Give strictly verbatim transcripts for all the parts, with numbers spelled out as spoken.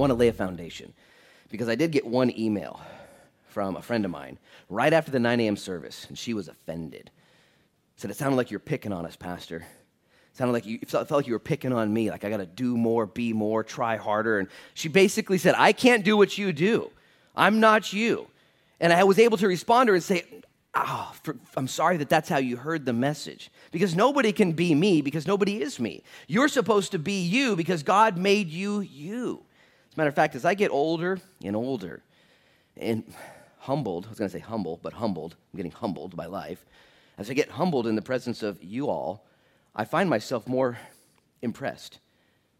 want to lay a foundation, because I did get one email from a friend of mine right after the nine a.m. service, and she was offended. Said, it sounded like you're picking on us, Pastor. It sounded like you it felt like you were picking on me, like I got to do more, be more, try harder. And she basically said, I can't do what you do. I'm not you. And I was able to respond to her and say, oh, for, I'm sorry that that's how you heard the message. Because nobody can be me, because nobody is me. You're supposed to be you because God made you you. As a matter of fact, as I get older and older and humbled, I was going to say humble, but humbled, I'm getting humbled by life. As I get humbled in the presence of you all, I find myself more impressed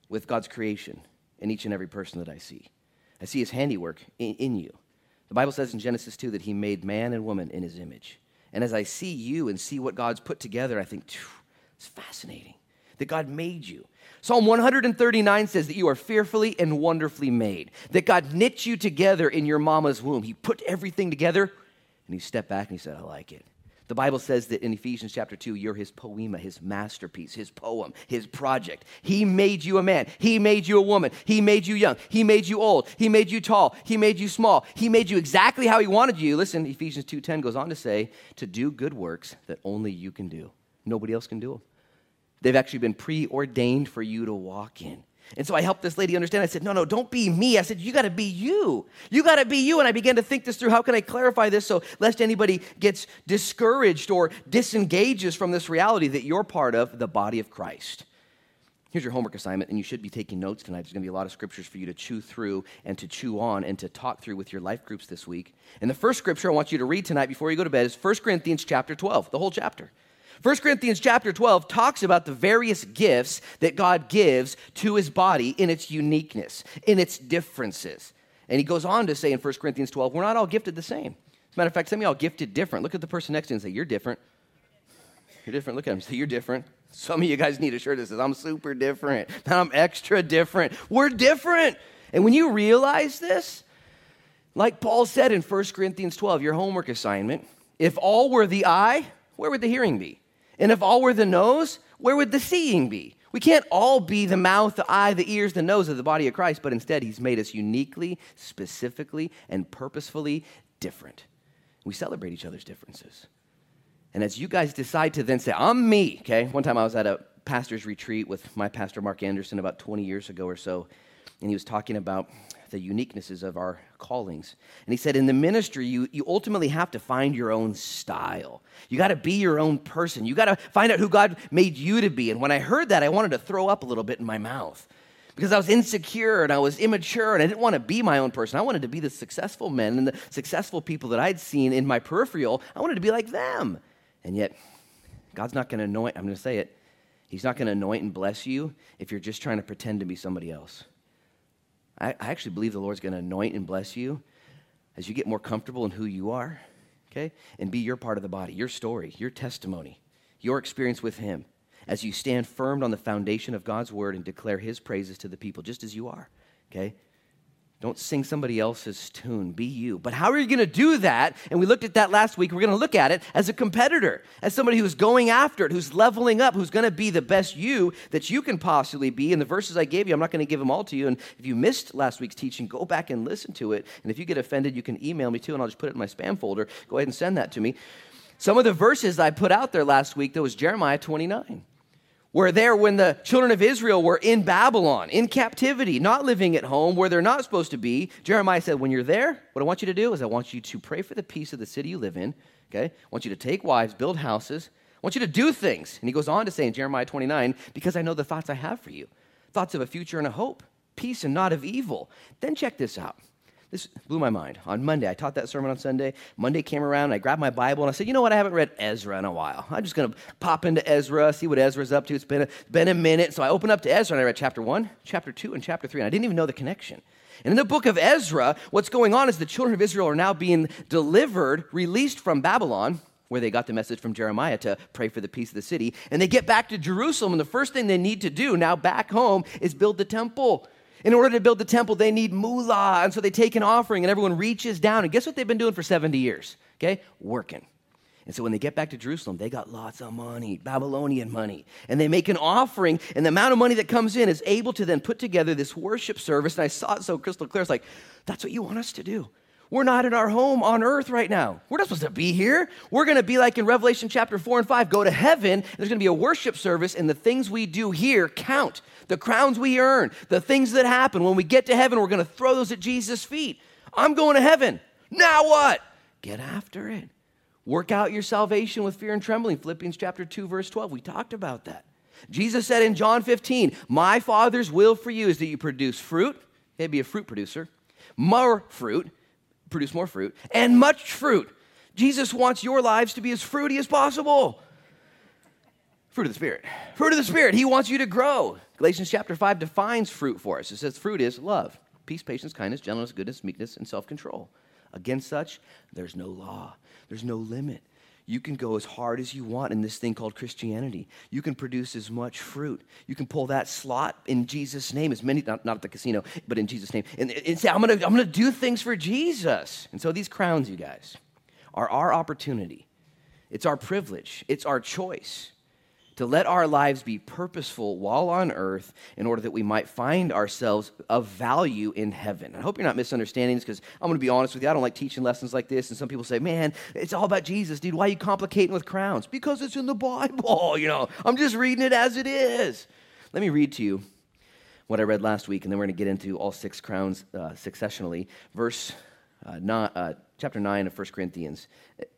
with God's creation in each and every person that I see. I see his handiwork in, in you. The Bible says in Genesis two that he made man and woman in his image. And as I see you and see what God's put together, I think, it's fascinating that God made you. Psalm one thirty-nine says that you are fearfully and wonderfully made, that God knit you together in your mama's womb. He put everything together, and he stepped back and he said, I like it. The Bible says that in Ephesians chapter two, you're his poema, his masterpiece, his poem, his project. He made you a man. He made you a woman. He made you young. He made you old. He made you tall. He made you small. He made you exactly how he wanted you. Listen, Ephesians two ten goes on to say, to do good works that only you can do. Nobody else can do them. They've actually been preordained for you to walk in. And so I helped this lady understand. I said, no, no, don't be me. I said, you got to be you. You got to be you. And I began to think this through. How can I clarify this so lest anybody gets discouraged or disengages from this reality that you're part of the body of Christ? Here's your homework assignment, and you should be taking notes tonight. There's going to be a lot of scriptures for you to chew through and to chew on and to talk through with your life groups this week. And the first scripture I want you to read tonight before you go to bed is First Corinthians chapter twelve, the whole chapter. First Corinthians chapter twelve talks about the various gifts that God gives to his body in its uniqueness, in its differences. And he goes on to say in First Corinthians twelve, we're not all gifted the same. As a matter of fact, some of you all gifted different. Look at the person next to you and say, you're different. You're different. Look at him. Say, you're different. Some of you guys need a shirt that says, I'm super different. I'm extra different. We're different. And when you realize this, like Paul said in First Corinthians twelve, your homework assignment, if all were the eye, where would the hearing be? And if all were the nose, where would the seeing be? We can't all be the mouth, the eye, the ears, the nose of the body of Christ, but instead he's made us uniquely, specifically, and purposefully different. We celebrate each other's differences. And as you guys decide to then say, I'm me, okay? One time I was at a pastor's retreat with my pastor, Mark Anderson, about twenty years ago or so, and he was talking about the uniquenesses of our callings. And he said, in the ministry, you, you ultimately have to find your own style. You got to be your own person. You got to find out who God made you to be. And when I heard that, I wanted to throw up a little bit in my mouth because I was insecure and I was immature and I didn't want to be my own person. I wanted to be the successful men and the successful people that I'd seen in my peripheral. I wanted to be like them. And yet, God's not going to anoint, I'm going to say it, he's not going to anoint and bless you if you're just trying to pretend to be somebody else. I actually believe the Lord's going to anoint and bless you as you get more comfortable in who you are, okay, and be your part of the body, your story, your testimony, your experience with him, as you stand firm on the foundation of God's word and declare his praises to the people just as you are, okay? Don't sing somebody else's tune. Be you. But how are you going to do that? And we looked at that last week. We're going to look at it as a competitor, as somebody who's going after it, who's leveling up, who's going to be the best you that you can possibly be. And the verses I gave you, I'm not going to give them all to you. And if you missed last week's teaching, go back and listen to it. And if you get offended, you can email me too, and I'll just put it in my spam folder. Go ahead and send that to me. Some of the verses I put out there last week, there was Jeremiah twenty-nine. We're there when the children of Israel were in Babylon, in captivity, not living at home where they're not supposed to be. Jeremiah said, when you're there, what I want you to do is I want you to pray for the peace of the city you live in, okay? I want you to take wives, build houses. I want you to do things. And he goes on to say in Jeremiah twenty-nine, because I know the thoughts I have for you, thoughts of a future and a hope, peace and not of evil. Then check this out. This blew my mind. On Monday, I taught that sermon on Sunday. Monday came around, and I grabbed my Bible, and I said, you know what? I haven't read Ezra in a while. I'm just going to pop into Ezra, see what Ezra's up to. It's been a, been a minute. So I opened up to Ezra, and I read chapter one, chapter two, and chapter three, and I didn't even know the connection. And in the book of Ezra, what's going on is the children of Israel are now being delivered, released from Babylon, where they got the message from Jeremiah to pray for the peace of the city. And they get back to Jerusalem, and the first thing they need to do now back home is build the temple. In order to build the temple, they need moolah, and so they take an offering, and everyone reaches down, and guess what they've been doing for seventy years, okay? Working. And so when they get back to Jerusalem, they got lots of money, Babylonian money. And they make an offering, and the amount of money that comes in is able to then put together this worship service. And I saw it so crystal clear. It's like, that's what you want us to do. We're not in our home on earth right now. We're not supposed to be here. We're going to be like in Revelation chapter four and five, go to heaven. There's going to be a worship service, and the things we do here count. The crowns we earn, the things that happen. When we get to heaven, we're going to throw those at Jesus' feet. I'm going to heaven. Now what? Get after it. Work out your salvation with fear and trembling. Philippians chapter two, verse twelve. We talked about that. Jesus said in John fifteen, my Father's will for you is that you produce fruit. He'd be a fruit producer. More fruit. Produce more fruit, and much fruit. Jesus wants your lives to be as fruity as possible. Fruit of the Spirit. Fruit of the Spirit. He wants you to grow. Galatians chapter five defines fruit for us. It says fruit is love, peace, patience, kindness, gentleness, goodness, meekness, and self-control. Against such, there's no law. There's no limit. You can go as hard as you want in this thing called Christianity. You can produce as much fruit. You can pull that slot in Jesus' name, as many, not, not at the casino, but in Jesus' name, and, and say, I'm going to I'm going to do things for Jesus. And so these crowns, you guys, are our opportunity. It's our privilege. It's our choice to let our lives be purposeful while on earth in order that we might find ourselves of value in heaven. I hope you're not misunderstanding this, because I'm going to be honest with you. I don't like teaching lessons like this. And some people say, man, it's all about Jesus, dude. Why are you complicating with crowns? Because it's in the Bible, you know. I'm just reading it as it is. Let me read to you what I read last week, and then we're going to get into all six crowns uh, successionally. Verse uh, not, uh, chapter nine of First Corinthians,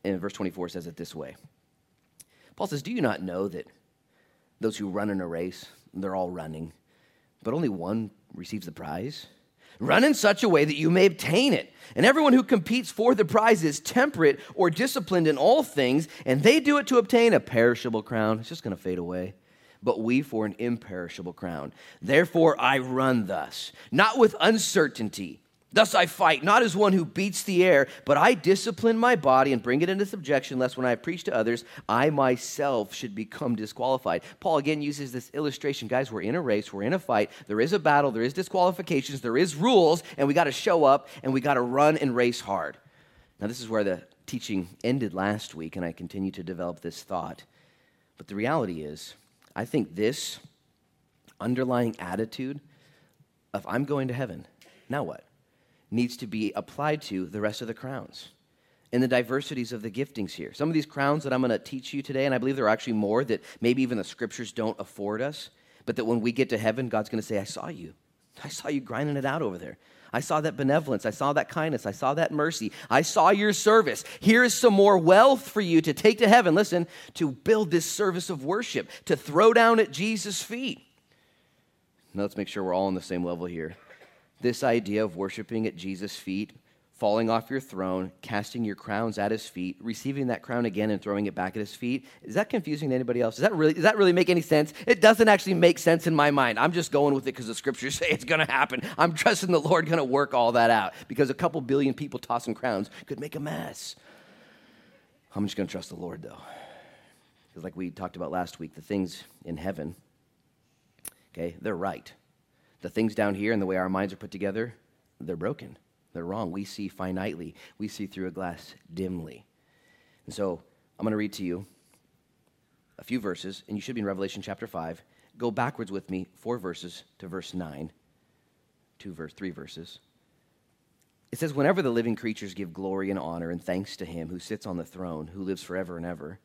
and verse twenty-four says it this way. Paul says, do you not know that those who run in a race, they're all running, but only one receives the prize? Run in such a way that you may obtain it. And everyone who competes for the prize is temperate or disciplined in all things, and they do it to obtain a perishable crown. It's just going to fade away. But we for an imperishable crown. Therefore I run thus, not with uncertainty. Thus I fight, not as one who beats the air, but I discipline my body and bring it into subjection, lest when I preach to others, I myself should become disqualified. Paul again uses this illustration. Guys, we're in a race, we're in a fight, there is a battle, there is disqualifications, there is rules, and we got to show up, and we got to run and race hard. Now, this is where the teaching ended last week, and I continue to develop this thought. But the reality is, I think this underlying attitude of I'm going to heaven, now what? Needs to be applied to the rest of the crowns and the diversities of the giftings here. Some of these crowns that I'm going to teach you today, and I believe there are actually more that maybe even the scriptures don't afford us, but that when we get to heaven, God's going to say, I saw you. I saw you grinding it out over there. I saw that benevolence. I saw that kindness. I saw that mercy. I saw your service. Here is some more wealth for you to take to heaven, listen, to build this service of worship, to throw down at Jesus' feet. Now let's make sure we're all on the same level here. This idea of worshiping at Jesus' feet, falling off your throne, casting your crowns at his feet, receiving that crown again and throwing it back at his feet. Is that confusing to anybody else? Does that really, does that really make any sense? It doesn't actually make sense in my mind. I'm just going with it because the scriptures say it's going to happen. I'm trusting the Lord going to work all that out, because a couple billion people tossing crowns could make a mess. I'm just going to trust the Lord, though. Because like we talked about last week, the things in heaven, okay, they're right. The things down here and the way our minds are put together, they're broken. They're wrong. We see finitely. We see through a glass dimly. And so I'm going to read to you a few verses, and you should be in Revelation chapter five. Go backwards with me, four verses to verse nine, two verse, three verses. It says, whenever the living creatures give glory and honor and thanks to him who sits on the throne, who lives forever and ever,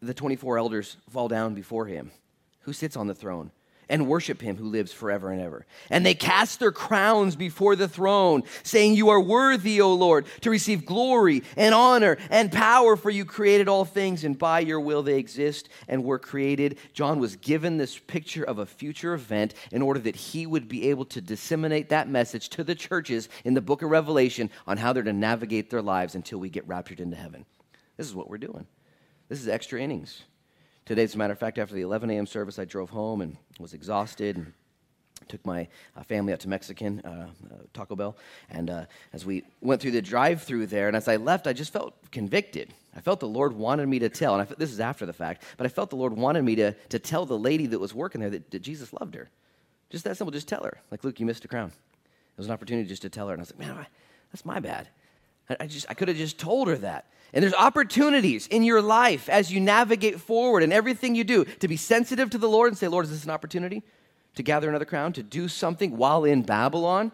the twenty-four elders fall down before him, who sits on the throne, and worship him who lives forever and ever. And they cast their crowns before the throne, saying, you are worthy, O Lord, to receive glory and honor and power, for you created all things, and by your will they exist and were created. John was given this picture of a future event in order that he would be able to disseminate that message to the churches in the book of Revelation on how they're to navigate their lives until we get raptured into heaven. This is what we're doing. This is extra innings. Today, as a matter of fact, after the eleven a.m. service, I drove home and was exhausted and took my uh, family out to Mexican uh, uh, Taco Bell. And uh, as we went through the drive-thru there, and as I left, I just felt convicted. I felt the Lord wanted me to tell, and I felt, this is after the fact, but I felt the Lord wanted me to, to tell the lady that was working there that, that Jesus loved her. Just that simple, just tell her. Like, Luke, you missed a crown. It was an opportunity just to tell her. And I was like, man, I, that's my bad. I just I could have just told her that. And there's opportunities in your life as you navigate forward and everything you do to be sensitive to the Lord and say, Lord, is this an opportunity to gather another crown, to do something while in Babylon?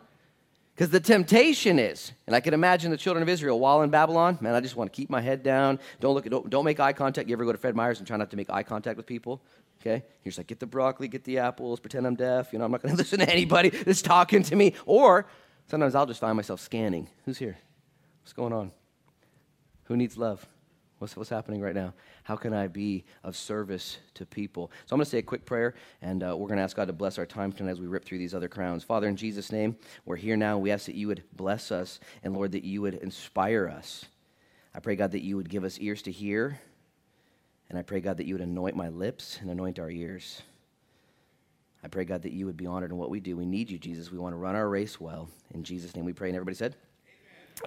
Because the temptation is, and I can imagine the children of Israel while in Babylon, man, I just want to keep my head down. Don't look, don't, don't make eye contact. You ever go to Fred Meyer's and try not to make eye contact with people? Okay? You're just like, get the broccoli, get the apples, pretend I'm deaf. You know, I'm not going to listen to anybody that's talking to me. Or sometimes I'll just find myself scanning. Who's here? What's going on? Who needs love? What's, what's happening right now? How can I be of service to people? So I'm going to say a quick prayer, and uh, we're going to ask God to bless our time tonight as we rip through these other crowns. Father, in Jesus' name, we're here now. We ask that you would bless us, and Lord, that you would inspire us. I pray, God, that you would give us ears to hear, and I pray, God, that you would anoint my lips and anoint our ears. I pray, God, that you would be honored in what we do. We need you, Jesus. We want to run our race well. In Jesus' name we pray, and everybody said?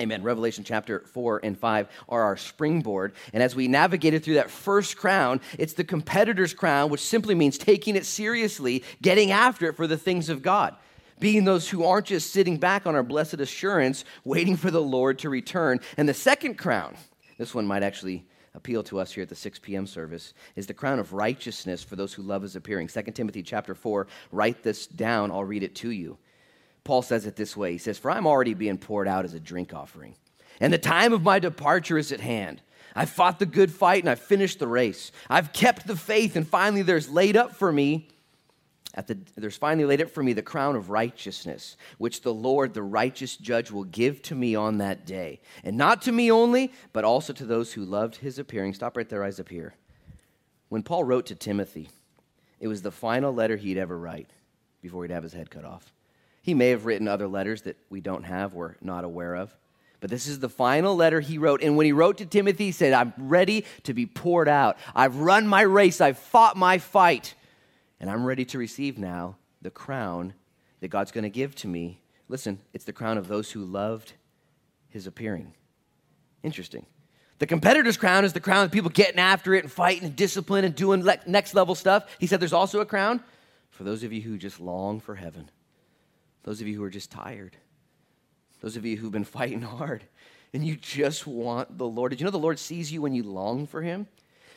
Amen. Revelation chapter four and five are our springboard. And as we navigated through that first crown, it's the competitor's crown, which simply means taking it seriously, getting after it for the things of God, being those who aren't just sitting back on our blessed assurance, waiting for the Lord to return. And the second crown, this one might actually appeal to us here at the six p.m. service, is the crown of righteousness for those who love his appearing. Second Timothy chapter four, write this down, I'll read it to you. Paul says it this way. He says, for I'm already being poured out as a drink offering, and the time of my departure is at hand. I've fought the good fight, and I've finished the race. I've kept the faith, and finally there's laid up for me, at the, there's finally laid up for me the crown of righteousness, which the Lord, the righteous judge, will give to me on that day. And not to me only, but also to those who loved his appearing. Stop right there, eyes up here. When Paul wrote to Timothy, it was the final letter he'd ever write before he'd have his head cut off. He may have written other letters that we don't have, we're not aware of. But this is the final letter he wrote. And when he wrote to Timothy, he said, I'm ready to be poured out. I've run my race. I've fought my fight. And I'm ready to receive now the crown that God's going to give to me. Listen, it's the crown of those who loved his appearing. Interesting. The competitor's crown is the crown of people getting after it and fighting and discipline and doing le- next level stuff. He said there's also a crown for those of you who just long for heaven. Those of you who are just tired. Those of you who've been fighting hard and you just want the Lord. Did you know the Lord sees you when you long for him?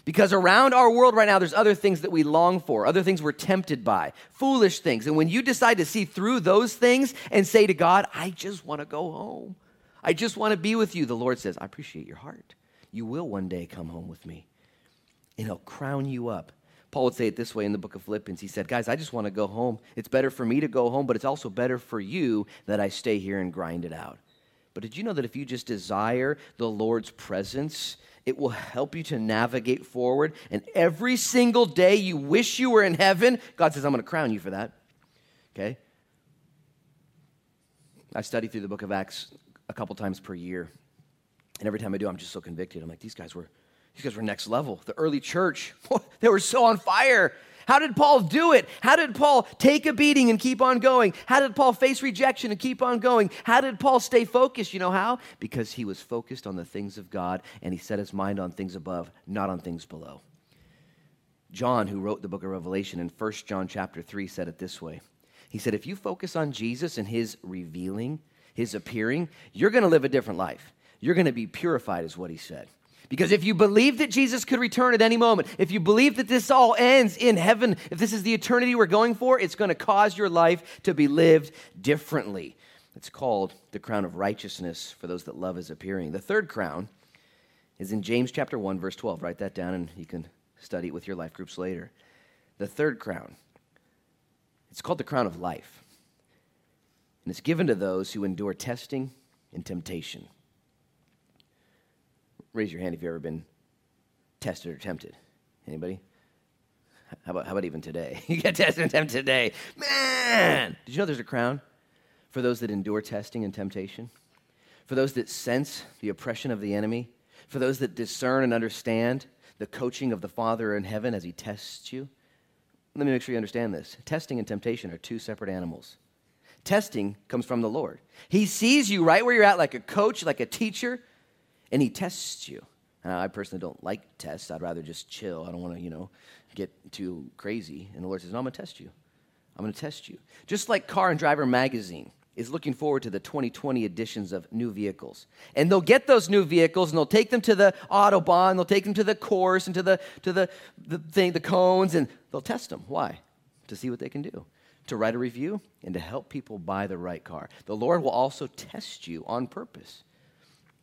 Because around our world right now, there's other things that we long for, other things we're tempted by, foolish things. And when you decide to see through those things and say to God, I just want to go home. I just want to be with you. The Lord says, I appreciate your heart. You will one day come home with me and he'll crown you up. Paul would say it this way in the book of Philippians. He said, guys, I just want to go home. It's better for me to go home, but it's also better for you that I stay here and grind it out. But did you know that if you just desire the Lord's presence, it will help you to navigate forward? And every single day you wish you were in heaven, God says, I'm going to crown you for that. Okay? I study through the book of Acts a couple times per year. And every time I do, I'm just so convicted. I'm like, these guys were... These guys were next level. The early church, they were so on fire. How did Paul do it? How did Paul take a beating and keep on going? How did Paul face rejection and keep on going? How did Paul stay focused? You know how? Because he was focused on the things of God, and he set his mind on things above, not on things below. John, who wrote the book of Revelation in First John chapter three, said it this way. He said, if you focus on Jesus and his revealing, his appearing, you're going to live a different life. You're going to be purified is what he said. Because if you believe that Jesus could return at any moment, if you believe that this all ends in heaven, if this is the eternity we're going for, it's going to cause your life to be lived differently. It's called the crown of righteousness for those that love his appearing. The third crown is in James chapter one, verse twelve. Write that down and you can study it with your life groups later. The third crown, it's called the crown of life. And it's given to those who endure testing and temptation. Raise your hand if you've ever been tested or tempted. Anybody? How about how about even today? You get tested and tempted today. Man! Did you know there's a crown for those that endure testing and temptation? For those that sense the oppression of the enemy? For those that discern and understand the coaching of the Father in heaven as he tests you? Let me make sure you understand this. Testing and temptation are two separate animals. Testing comes from the Lord. He sees you right where you're at like a coach, like a teacher, and he tests you. Now, I personally don't like tests. I'd rather just chill. I don't want to, you know, get too crazy. And the Lord says, no, I'm going to test you. I'm going to test you. Just like Car and Driver magazine. is looking forward to the twenty twenty editions of new vehicles. And they'll get those new vehicles, and they'll take them to the Autobahn, they'll take them to the course, and to the to the, the thing, the cones, and they'll test them. Why? To see what they can do, to write a review, and to help people buy the right car. The Lord will also test you on purpose.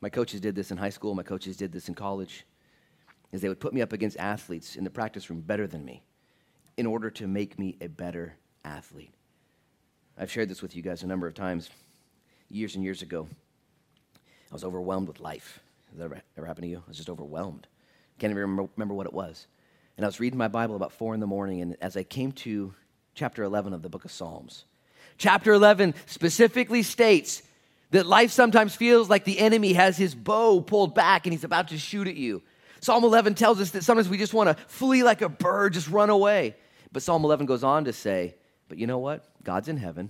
My coaches did this in high school. My coaches did this in college, is they would put me up against athletes in the practice room better than me in order to make me a better athlete. I've shared this with you guys a number of times. Years and years ago, I was overwhelmed with life. Has that ever, ever happened to you? I was just overwhelmed. Can't even remember, remember what it was. And I was reading my Bible about four in the morning, and as I came to chapter eleven of the book of Psalms, chapter eleven specifically states that life sometimes feels like the enemy has his bow pulled back and he's about to shoot at you. Psalm eleven tells us that sometimes we just want to flee like a bird, just run away. But Psalm eleven goes on to say, but you know what? God's in heaven,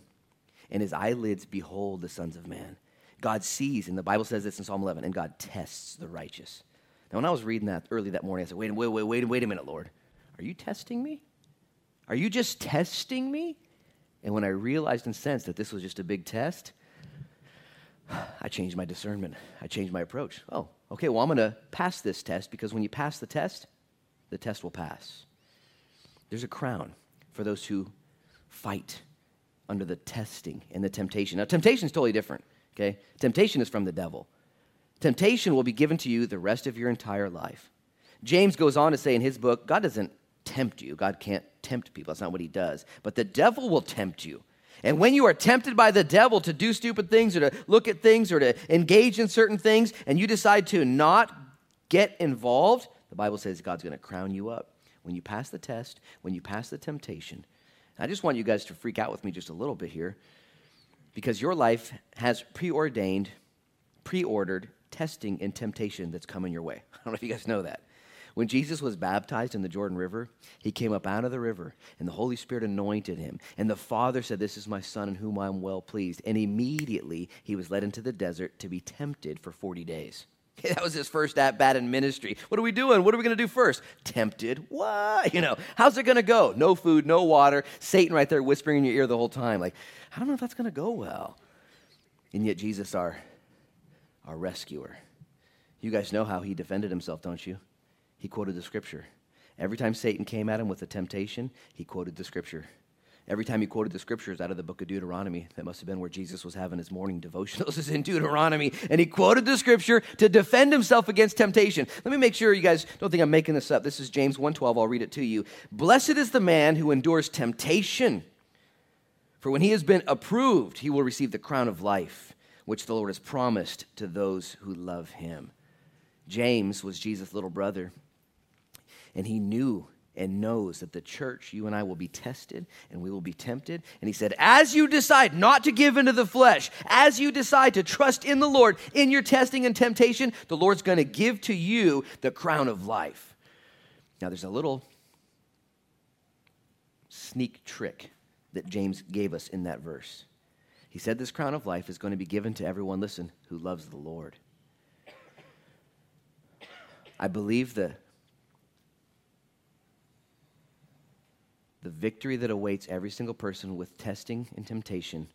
and his eyelids behold the sons of man. God sees, and the Bible says this in Psalm eleven, and God tests the righteous. Now, when I was reading that early that morning, I said, wait, wait, wait, wait, wait a minute, Lord. Are you testing me? Are you just testing me? And when I realized and sensed that this was just a big test, I changed my discernment. I changed my approach. Oh, okay, well, I'm going to pass this test, because when you pass the test, the test will pass. There's a crown for those who fight under the testing and the temptation. Now, temptation is totally different, okay? Temptation is from the devil. Temptation will be given to you the rest of your entire life. James goes on to say in his book, God doesn't tempt you. God can't tempt people. That's not what he does. But the devil will tempt you. And when you are tempted by the devil to do stupid things, or to look at things, or to engage in certain things, and you decide to not get involved, the Bible says God's going to crown you up. When you pass the test, when you pass the temptation. I just want you guys to freak out with me just a little bit here, because your life has preordained, pre-ordered testing and temptation that's coming your way. I don't know if you guys know that. When Jesus was baptized in the Jordan River, he came up out of the river, and the Holy Spirit anointed him. And the Father said, this is my Son in whom I am well pleased. And immediately he was led into the desert to be tempted for forty days. Okay, that was his first at-bat in ministry. What are we doing? What are we going to do first? Tempted. What? You know, how's it going to go? No food, no water. Satan right there whispering in your ear the whole time. Like, I don't know if that's going to go well. And yet Jesus, our, our rescuer. You guys know how he defended himself, don't you? He quoted the scripture. Every time Satan came at him with a temptation, he quoted the scripture. Every time he quoted the scriptures out of the book of Deuteronomy, that must have been where Jesus was having his morning devotionals, is in Deuteronomy, and he quoted the scripture to defend himself against temptation. Let me make sure you guys don't think I'm making this up. This is James one twelve. I'll read it to you. Blessed is the man who endures temptation, for when he has been approved, he will receive the crown of life, which the Lord has promised to those who love him. James was Jesus' little brother, and he knew and knows that the church, you and I, will be tested, and we will be tempted. And he said, as you decide not to give into the flesh, as you decide to trust in the Lord in your testing and temptation, the Lord's going to give to you the crown of life. Now, there's a little sneak trick that James gave us in that verse. He said this crown of life is going to be given to everyone, listen, who loves the Lord. I believe the The victory that awaits every single person with testing and temptation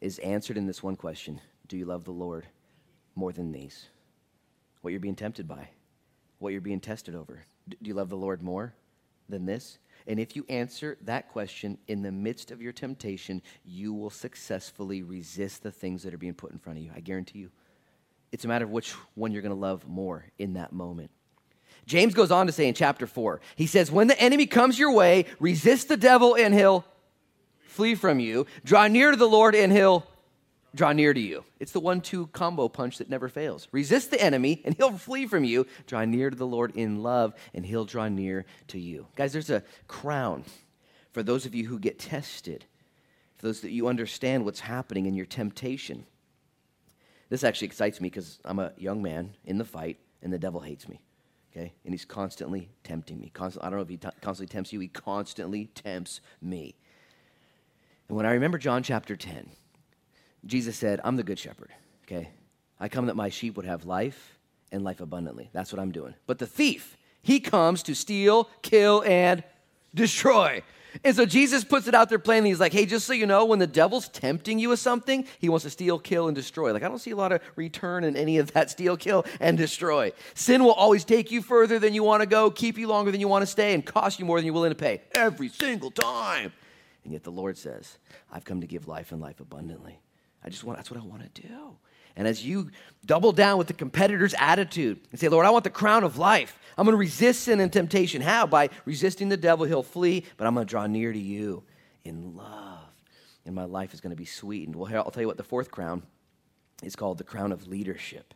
is answered in this one question. Do you love the Lord more than these? What you're being tempted by, what you're being tested over. Do you love the Lord more than this? And if you answer that question in the midst of your temptation, you will successfully resist the things that are being put in front of you. I guarantee you. It's a matter of which one you're going to love more in that moment. James goes on to say in chapter four, he says, when the enemy comes your way, resist the devil and he'll flee from you. Draw near to the Lord and he'll draw near to you. It's the one two combo punch that never fails. Resist the enemy and he'll flee from you. Draw near to the Lord in love and he'll draw near to you. Guys, there's a crown for those of you who get tested, for those that you understand what's happening in your temptation. This actually excites me because I'm a young man in the fight and the devil hates me. Okay? And he's constantly tempting me. Constantly, I don't know if he t- constantly tempts you. He constantly tempts me. And when I remember John chapter ten, Jesus said, I'm the good shepherd. Okay? I come that my sheep would have life and life abundantly. That's what I'm doing. But the thief, he comes to steal, kill, and destroy. And so Jesus puts it out there plainly. He's like, hey, just so you know, when the devil's tempting you with something, he wants to steal, kill, and destroy. Like, I don't see a lot of return in any of that steal, kill, and destroy. Sin will always take you further than you want to go, keep you longer than you want to stay, and cost you more than you're willing to pay every single time. And yet the Lord says, I've come to give life and life abundantly. I just want, that's what I want to do. And as you double down with the competitor's attitude and say, Lord, I want the crown of life. I'm going to resist sin and temptation. How? By resisting the devil, he'll flee, but I'm going to draw near to you in love. And my life is going to be sweetened. Well, I'll tell you what, the fourth crown is called the crown of leadership.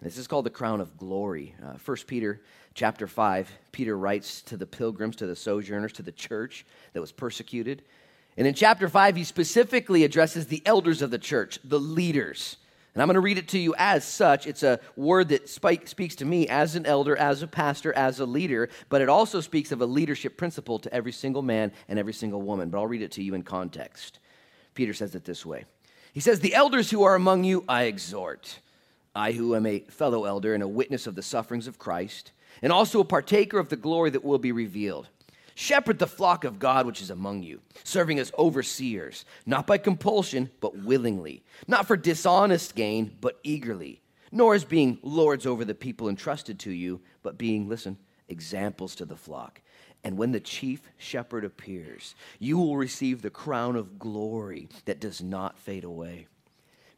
And this is called the crown of glory. Uh, First Peter chapter five, Peter writes to the pilgrims, to the sojourners, to the church that was persecuted. And in chapter five, he specifically addresses the elders of the church, the leaders. And I'm going to read it to you as such. It's a word that spike speaks to me as an elder, as a pastor, as a leader, but it also speaks of a leadership principle to every single man and every single woman. But I'll read it to you in context. Peter says it this way. He says, the elders who are among you, I exhort. I who am a fellow elder and a witness of the sufferings of Christ, and also a partaker of the glory that will be revealed. Shepherd the flock of God which is among you, serving as overseers, not by compulsion, but willingly, not for dishonest gain, but eagerly, nor as being lords over the people entrusted to you, but being, listen, examples to the flock. And when the chief shepherd appears, you will receive the crown of glory that does not fade away.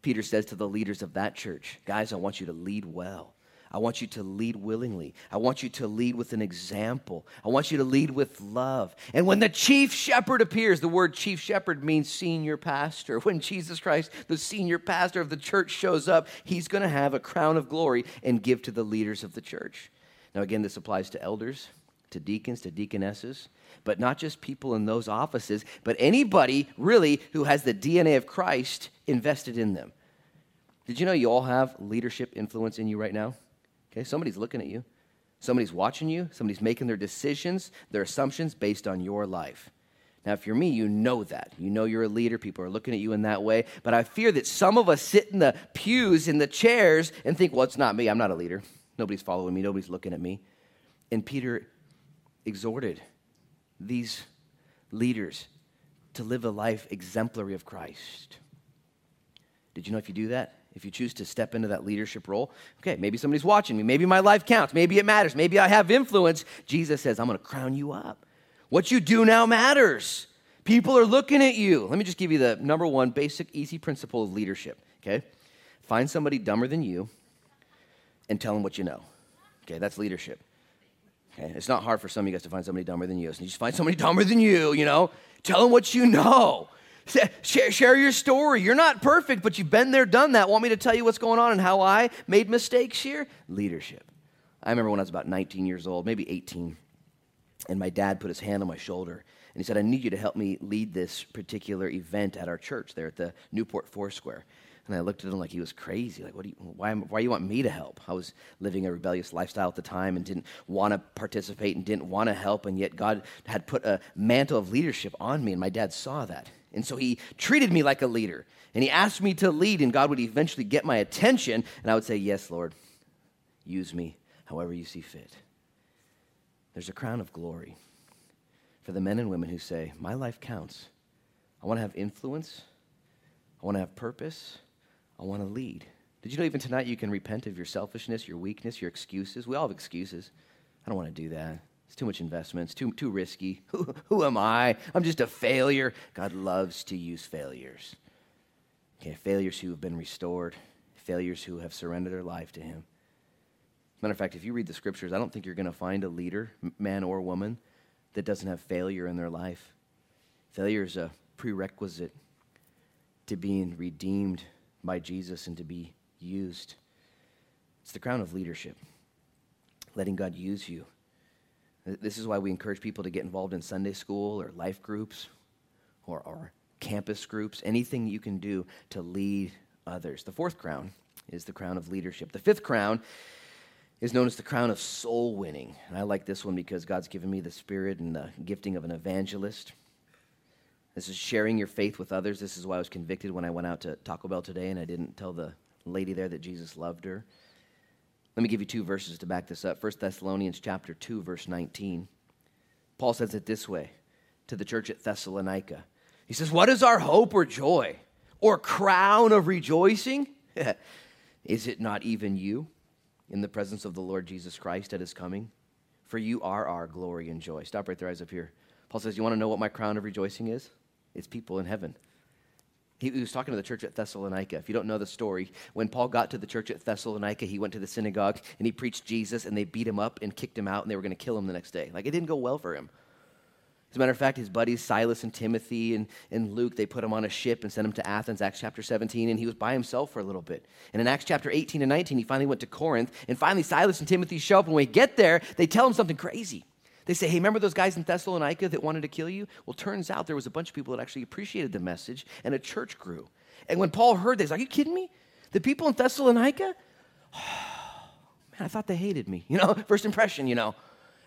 Peter says to the leaders of that church, guys, I want you to lead well. I want you to lead willingly. I want you to lead with an example. I want you to lead with love. And when the chief shepherd appears, the word chief shepherd means senior pastor. When Jesus Christ, the senior pastor of the church, shows up, he's going to have a crown of glory and give to the leaders of the church. Now, again, this applies to elders, to deacons, to deaconesses, but not just people in those offices, but anybody really who has the D N A of Christ invested in them. Did you know you all have leadership influence in you right now? Okay, somebody's looking at you. Somebody's watching you. Somebody's making their decisions, their assumptions based on your life. Now, if you're me, you know that. You know you're a leader. People are looking at you in that way. But I fear that some of us sit in the pews, in the chairs, and think, well, it's not me. I'm not a leader. Nobody's following me. Nobody's looking at me. And Peter exhorted these leaders to live a life exemplary of Christ. Did you know if you do that? If you choose to step into that leadership role, okay, maybe somebody's watching me. Maybe my life counts. Maybe it matters. Maybe I have influence. Jesus says, I'm going to crown you up. What you do now matters. People are looking at you. Let me just give you the number one basic, easy principle of leadership, okay? Find somebody dumber than you and tell them what you know. Okay, that's leadership. Okay, it's not hard for some of you guys to find somebody dumber than you. So you just find somebody dumber than you, you know? Tell them what you know. Share, share your story. You're not perfect, but you've been there, done that. Want me to tell you what's going on and how I made mistakes here? Leadership. I remember when I was about nineteen years old, maybe eighteen, and my dad put his hand on my shoulder, and he said, I need you to help me lead this particular event at our church there at the Newport Foursquare. And I looked at him like he was crazy. Like, what do you, why, why do you want me to help? I was living a rebellious lifestyle at the time and didn't want to participate and didn't want to help, and yet God had put a mantle of leadership on me, and my dad saw that. And so he treated me like a leader, and he asked me to lead, and God would eventually get my attention, and I would say, yes, Lord, use me however you see fit. There's a crown of glory for the men and women who say, my life counts. I want to have influence. I want to have purpose. I want to lead. Did you know even tonight you can repent of your selfishness, your weakness, your excuses? We all have excuses. I don't want to do that. It's too much investment. It's too, too risky. Who, who am I? I'm just a failure. God loves to use failures. Okay, failures who have been restored, failures who have surrendered their life to him. Matter of fact, if you read the scriptures, I don't think you're going to find a leader, man or woman, that doesn't have failure in their life. Failure is a prerequisite to being redeemed by Jesus and to be used. It's the crown of leadership, letting God use you. This is why we encourage people to get involved in Sunday school or life groups or our campus groups, anything you can do to lead others. The fourth crown is the crown of leadership. The fifth crown is known as the crown of soul winning. And I like this one because God's given me the spirit and the gifting of an evangelist. This is sharing your faith with others. This is why I was convicted when I went out to Taco Bell today and I didn't tell the lady there that Jesus loved her. Let me give you two verses to back this up. First Thessalonians chapter two, verse nineteen. Paul says it this way. to the church at Thessalonica. He says, what is our hope or joy or crown of rejoicing? Is it not even you in the presence of the Lord Jesus Christ at his coming? For you are our glory and joy. Stop right there, eyes up here. Paul says, you want to know what my crown of rejoicing is? It's people in heaven. He was talking to the church at Thessalonica. If you don't know the story, when Paul got to the church at Thessalonica, he went to the synagogue and he preached Jesus, and they beat him up and kicked him out, and they were going to kill him the next day. Like, it didn't go well for him. As a matter of fact, his buddies Silas and Timothy and, and Luke, they put him on a ship and sent him to Athens, Acts chapter seventeen, and he was by himself for a little bit. And in Acts chapter eighteen and nineteen, he finally went to Corinth, and finally Silas and Timothy show up, and when they get there, they tell him something crazy. They say, hey, remember those guys in Thessalonica that wanted to kill you? Well, turns out there was a bunch of people that actually appreciated the message, and a church grew. And when Paul heard this, are you kidding me? The people in Thessalonica? Oh, man, I thought they hated me. You know, first impression, you know.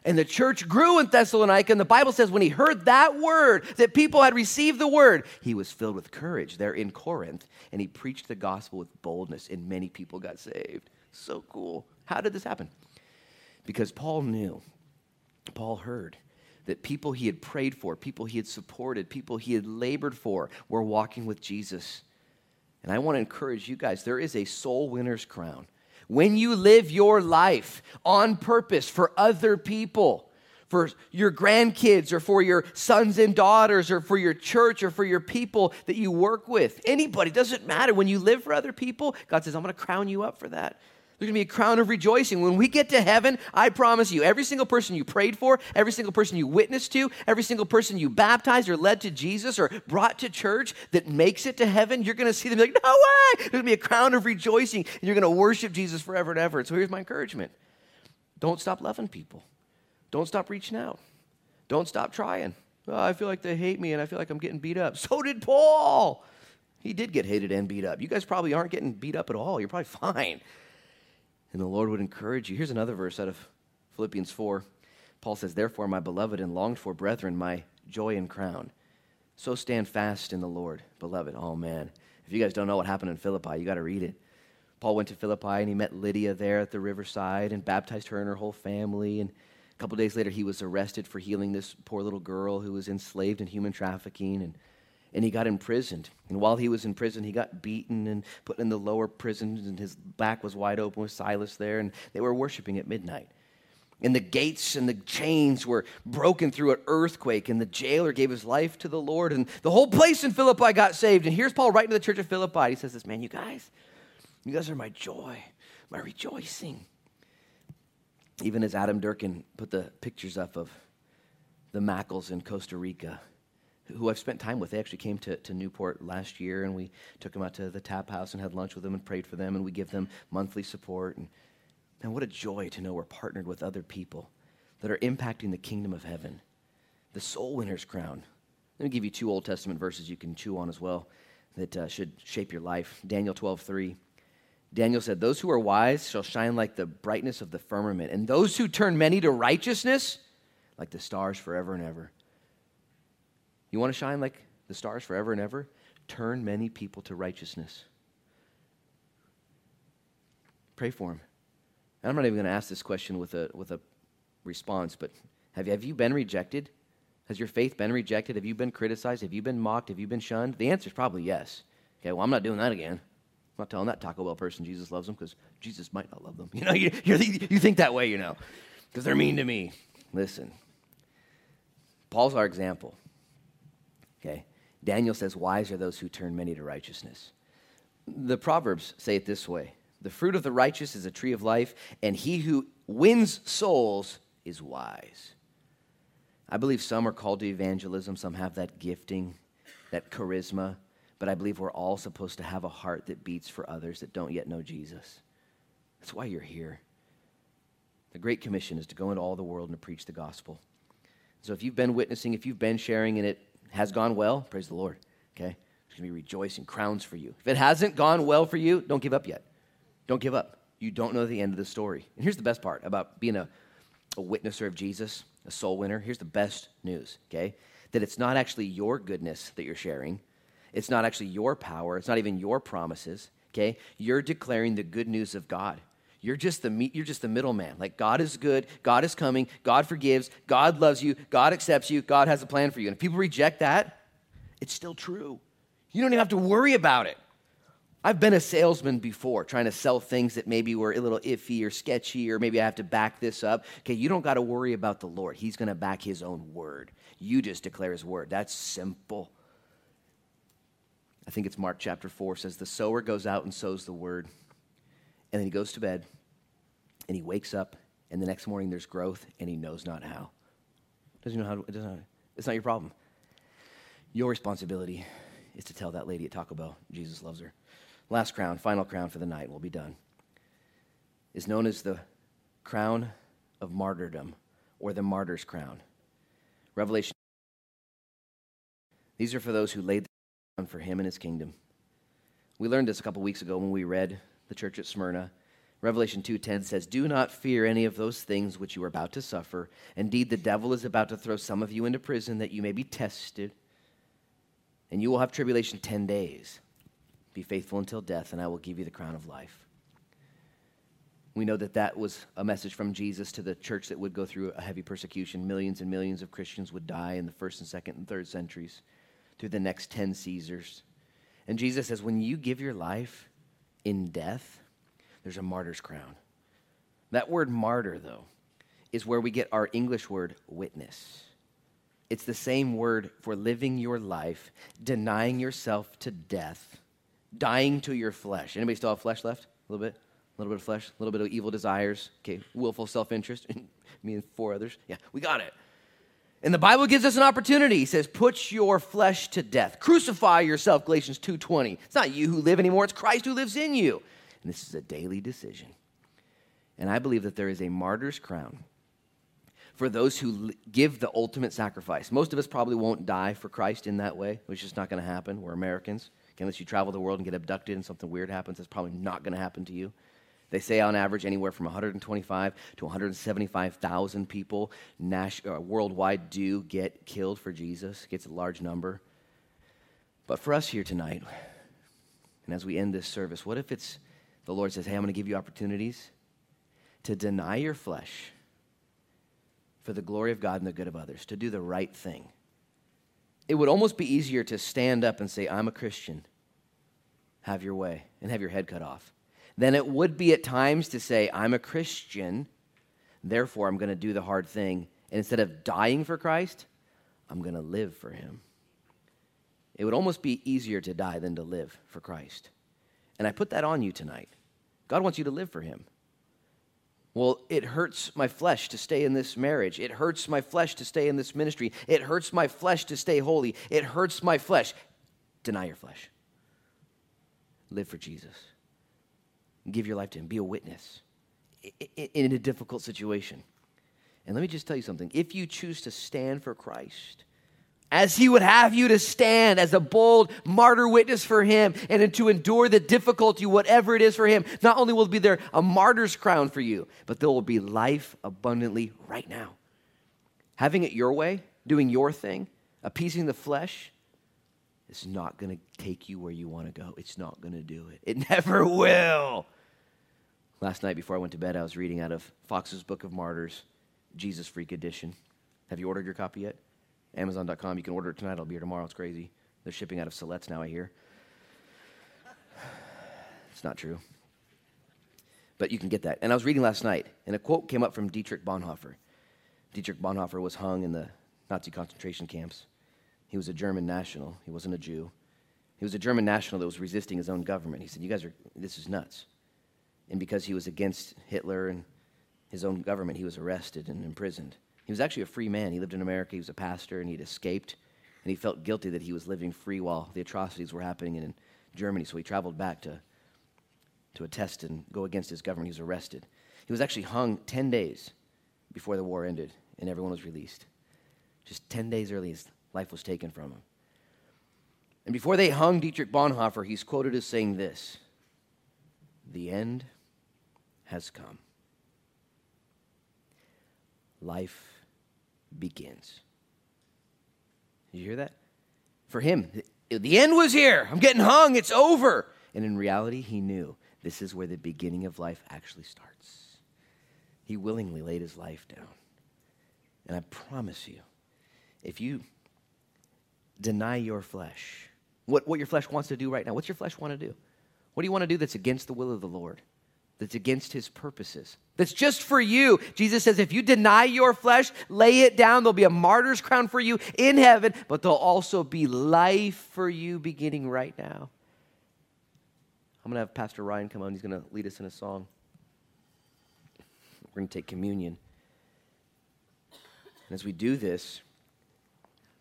And the church grew in Thessalonica, and the Bible says when he heard that word, that people had received the word, he was filled with courage there in Corinth, and he preached the gospel with boldness, and many people got saved. So cool. How did this happen? Because Paul knew, Paul heard that people he had prayed for, people he had supported, people he had labored for were walking with Jesus. And I want to encourage you guys, there is a soul winner's crown. When you live your life on purpose for other people, for your grandkids or for your sons and daughters or for your church or for your people that you work with, anybody, doesn't matter. When you live for other people, God says, I'm going to crown you up for that. There's going to be a crown of rejoicing. When we get to heaven, I promise you, every single person you prayed for, every single person you witnessed to, every single person you baptized or led to Jesus or brought to church that makes it to heaven, you're going to see them like, no way! There's going to be a crown of rejoicing, and you're going to worship Jesus forever and ever. So here's my encouragement. Don't stop loving people. Don't stop reaching out. Don't stop trying. Oh, I feel like they hate me, and I feel like I'm getting beat up. So did Paul. He did get hated and beat up. You guys probably aren't getting beat up at all. You're probably fine. And the Lord would encourage you. Here's another verse out of Philippians four. Paul says, therefore, my beloved and longed for brethren, my joy and crown. So stand fast in the Lord, beloved. Oh, man. If you guys don't know what happened in Philippi, you got to read it. Paul went to Philippi and he met Lydia there at the riverside and baptized her and her whole family. And a couple days later, he was arrested for healing this poor little girl who was enslaved in human trafficking. And, and he got imprisoned. And while he was in prison, he got beaten and put in the lower prisons, and his back was wide open with Silas there. And they were worshiping at midnight. And the gates and the chains were broken through an earthquake, and the jailer gave his life to the Lord, and the whole place in Philippi got saved. And here's Paul writing to the church of Philippi. He says this, man, you guys, you guys are my joy, my rejoicing. Even as Adam Durkin put the pictures up of the Mackles in Costa Rica, who I've spent time with. They actually came to, to Newport last year, and we took them out to the tap house and had lunch with them and prayed for them, and we give them monthly support. And man, what a joy to know we're partnered with other people that are impacting the kingdom of heaven, the soul winner's crown. Let me give you two Old Testament verses you can chew on as well that uh, should shape your life. Daniel twelve three. Daniel said, those who are wise shall shine like the brightness of the firmament, and those who turn many to righteousness like the stars forever and ever. You want to shine like the stars forever and ever? Turn many people to righteousness. Pray for them. And I'm not even going to ask this question with a with a response, but have you, have you been rejected? Has your faith been rejected? Have you been criticized? Have you been mocked? Have you been shunned? The answer is probably yes. Okay, well, I'm not doing that again. I'm not telling that Taco Bell person Jesus loves them, because Jesus might not love them. You know, you you're, you think that way, you know, because they're mean to me. Listen, Paul's our example. Okay, Daniel says, wise are those who turn many to righteousness. The Proverbs say it this way. The fruit of the righteous is a tree of life, and he who wins souls is wise. I believe some are called to evangelism. Some have that gifting, that charisma. But I believe we're all supposed to have a heart that beats for others that don't yet know Jesus. That's why you're here. The Great Commission is to go into all the world and to preach the gospel. So if you've been witnessing, if you've been sharing, and it has gone well, praise the Lord, okay? There's going to be rejoicing, crowns for you. If it hasn't gone well for you, don't give up yet. Don't give up. You don't know the end of the story. And here's the best part about being a, a witnesser of Jesus, a soul winner. Here's the best news, okay? That it's not actually your goodness that you're sharing. It's not actually your power. It's not even your promises, okay? You're declaring the good news of God. You're just the you're just the middleman. Like, God is good, God is coming, God forgives, God loves you, God accepts you, God has a plan for you. And if people reject that, it's still true. You don't even have to worry about it. I've been a salesman before, trying to sell things that maybe were a little iffy or sketchy, or maybe I have to back this up. Okay, you don't got to worry about the Lord. He's going to back his own word. You just declare his word. That's simple. I think it's Mark chapter four says, the sower goes out and sows the word, and then he goes to bed, and he wakes up, and the next morning there's growth, and he knows not how. Doesn't know how. It doesn't. Know how, it's not your problem. Your responsibility is to tell that lady at Taco Bell Jesus loves her. Last crown, final crown for the night, we'll be done, is known as the crown of martyrdom or the martyr's crown. Revelation. These are for those who laid down for him and his kingdom. We learned this a couple weeks ago when we read the church at Smyrna. Revelation two ten says, do not fear any of those things which you are about to suffer. Indeed, the devil is about to throw some of you into prison that you may be tested, and you will have tribulation ten days. Be faithful until death, and I will give you the crown of life. We know that that was a message from Jesus to the church that would go through a heavy persecution. Millions and millions of Christians would die in the first and second and third centuries through the next ten Caesars. And Jesus says, when you give your life in death, there's a martyr's crown. That word martyr, though, is where we get our English word witness. It's the same word for living your life, denying yourself to death, dying to your flesh. Anybody still have flesh left? A little bit? A little bit of flesh? A little bit of evil desires? Okay, willful self-interest? Me and four others? Yeah, we got it. And the Bible gives us an opportunity. He says, put your flesh to death. Crucify yourself, Galatians two twenty. It's not you who live anymore. It's Christ who lives in you. And this is a daily decision. And I believe that there is a martyr's crown for those who give the ultimate sacrifice. Most of us probably won't die for Christ in that way, which is not going to happen. We're Americans. Unless you travel the world and get abducted and something weird happens, that's probably not going to happen to you. They say on average anywhere from one hundred twenty-five to one hundred seventy-five thousand people national, worldwide do get killed for Jesus. It's a large number. But for us here tonight, and as we end this service, what if it's the Lord says, hey, I'm going to give you opportunities to deny your flesh for the glory of God and the good of others, to do the right thing. It would almost be easier to stand up and say, I'm a Christian, have your way, and have your head cut off, than it would be at times to say, I'm a Christian, therefore I'm going to do the hard thing. And instead of dying for Christ, I'm going to live for him. It would almost be easier to die than to live for Christ. And I put that on you tonight. God wants you to live for him. Well, it hurts my flesh to stay in this marriage. It hurts my flesh to stay in this ministry. It hurts my flesh to stay holy. It hurts my flesh. Deny your flesh. Live for Jesus. Give your life to him. Be a witness in a difficult situation. And let me just tell you something. If you choose to stand for Christ, as he would have you to stand as a bold martyr witness for him and to endure the difficulty, whatever it is for him, not only will be there a martyr's crown for you, but there will be life abundantly right now. Having it your way, doing your thing, appeasing the flesh, it's not going to take you where you want to go. It's not going to do it. It never will. Last night before I went to bed, I was reading out of Fox's Book of Martyrs, Jesus Freak Edition. Have you ordered your copy yet? Amazon dot com. You can order it tonight. It'll be here tomorrow. It's crazy. They're shipping out of Siletz now, I hear. It's not true. But you can get that. And I was reading last night, and a quote came up from Dietrich Bonhoeffer. Dietrich Bonhoeffer was hung in the Nazi concentration camps. He was a German national. He wasn't a Jew. He was a German national that was resisting his own government. He said, you guys are, this is nuts. And because he was against Hitler and his own government, he was arrested and imprisoned. He was actually a free man. He lived in America. He was a pastor, and he'd escaped. And he felt guilty that he was living free while the atrocities were happening in Germany. So he traveled back to, to attest and go against his government. He was arrested. He was actually hung ten days before the war ended, and everyone was released. Just ten days early, his life was taken from him. And before they hung Dietrich Bonhoeffer, he's quoted as saying this, "The end has come. Life begins." Did you hear that? For him, the end was here. I'm getting hung. It's over. And in reality, he knew This is where the beginning of life actually starts. He willingly laid his life down. And I promise you, if you deny your flesh, what, what your flesh wants to do right now, what's your flesh want to do? What do you want to do that's against the will of the Lord? That's against his purposes. That's just for you. Jesus says, if you deny your flesh, lay it down. There'll be a martyr's crown for you in heaven, but there'll also be life for you beginning right now. I'm going to have Pastor Ryan come on. He's going to lead us in a song. We're going to take communion. And as we do this,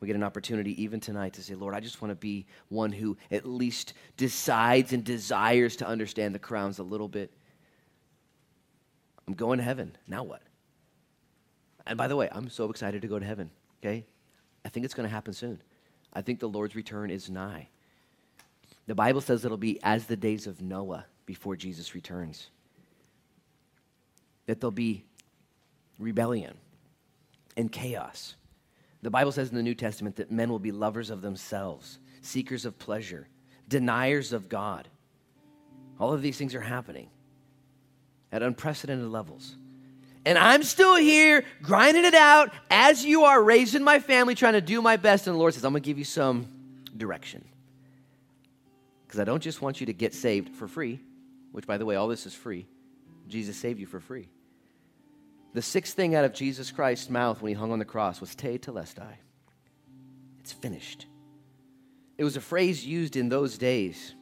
we get an opportunity even tonight to say, Lord, I just want to be one who at least decides and desires to understand the crowns a little bit. I'm going to heaven. Now what? And by the way, I'm so excited to go to heaven, okay? I think it's going to happen soon. I think the Lord's return is nigh. The Bible says it'll be as the days of Noah before Jesus returns. That there'll be rebellion and chaos. The Bible says in the New Testament that men will be lovers of themselves, seekers of pleasure, deniers of God. All of these things are happening at unprecedented levels. And I'm still here grinding it out as you are, raising my family, trying to do my best. And the Lord says, I'm going to give you some direction. Because I don't just want you to get saved for free, which, by the way, all this is free. Jesus saved you for free. The sixth thing out of Jesus Christ's mouth when he hung on the cross was te telestai. It's finished. It was a phrase used in those days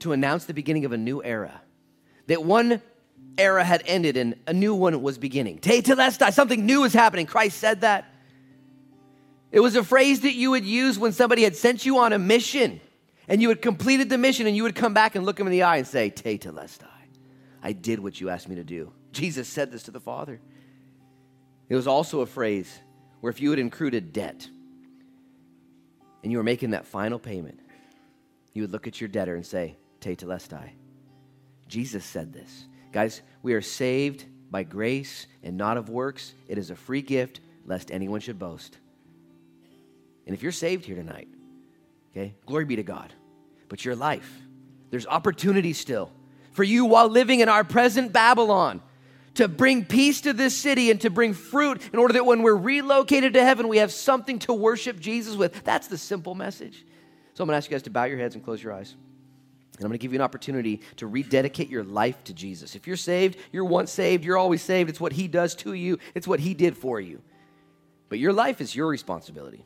to announce the beginning of a new era. That one era had ended and a new one was beginning. Te telestai, something new is happening. Christ said that. It was a phrase that you would use when somebody had sent you on a mission and you had completed the mission and you would come back and look him in the eye and say, te telestai, I did what you asked me to do. Jesus said this to the Father. It was also a phrase where if you had accrued a debt and you were making that final payment, you would look at your debtor and say, te telestai. Jesus said this. Guys, we are saved by grace and not of works. It is a free gift, lest anyone should boast. And if you're saved here tonight, okay, glory be to God. But your life, there's opportunity still for you while living in our present Babylon to bring peace to this city and to bring fruit in order that when we're relocated to heaven, we have something to worship Jesus with. That's the simple message. So I'm going to ask you guys to bow your heads and close your eyes. And I'm going to give you an opportunity to rededicate your life to Jesus. If you're saved, you're once saved, you're always saved. It's what he does to you. It's what he did for you. But your life is your responsibility.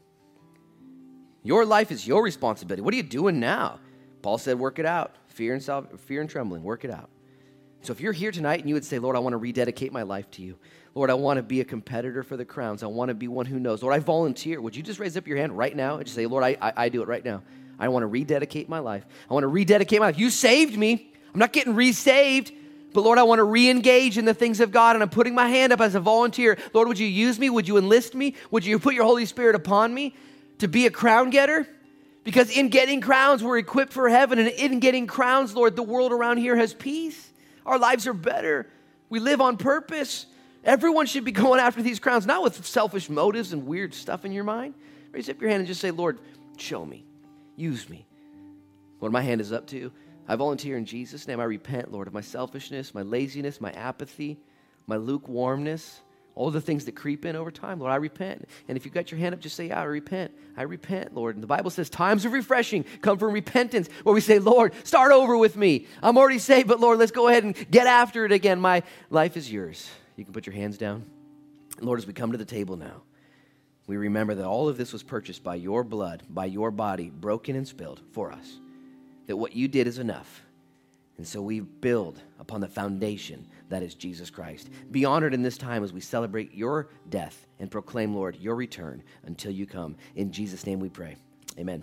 Your life is your responsibility. What are you doing now? Paul said, work it out. Fear and sal- fear and trembling, work it out. So if you're here tonight and you would say, Lord, I want to rededicate my life to you. Lord, I want to be a competitor for the crowns. I want to be one who knows. Lord, I volunteer. Would you just raise up your hand right now and just say, Lord, I, I, I do it right now. I want to rededicate my life. I want to rededicate my life. You saved me. I'm not getting re-saved. But Lord, I want to re-engage in the things of God, and I'm putting my hand up as a volunteer. Lord, would you use me? Would you enlist me? Would you put your Holy Spirit upon me to be a crown getter? Because in getting crowns, we're equipped for heaven. And in getting crowns, Lord, the world around here has peace. Our lives are better. We live on purpose. Everyone should be going after these crowns, not with selfish motives and weird stuff in your mind. Raise up your hand and just say, Lord, show me. Use me. Lord, my hand is up to you. I volunteer in Jesus' name. I repent, Lord, of my selfishness, my laziness, my apathy, my lukewarmness, all the things that creep in over time. Lord, I repent. And if you've got your hand up, just say, yeah, I repent. I repent, Lord. And the Bible says times of refreshing come from repentance, where we say, Lord, start over with me. I'm already saved, but Lord, let's go ahead and get after it again. My life is yours. You can put your hands down. Lord, as we come to the table now, we remember that all of this was purchased by your blood, by your body, broken and spilled for us, that what you did is enough. And so we build upon the foundation that is Jesus Christ. Be honored in this time as we celebrate your death and proclaim, Lord, your return until you come. In Jesus' name we pray. Amen.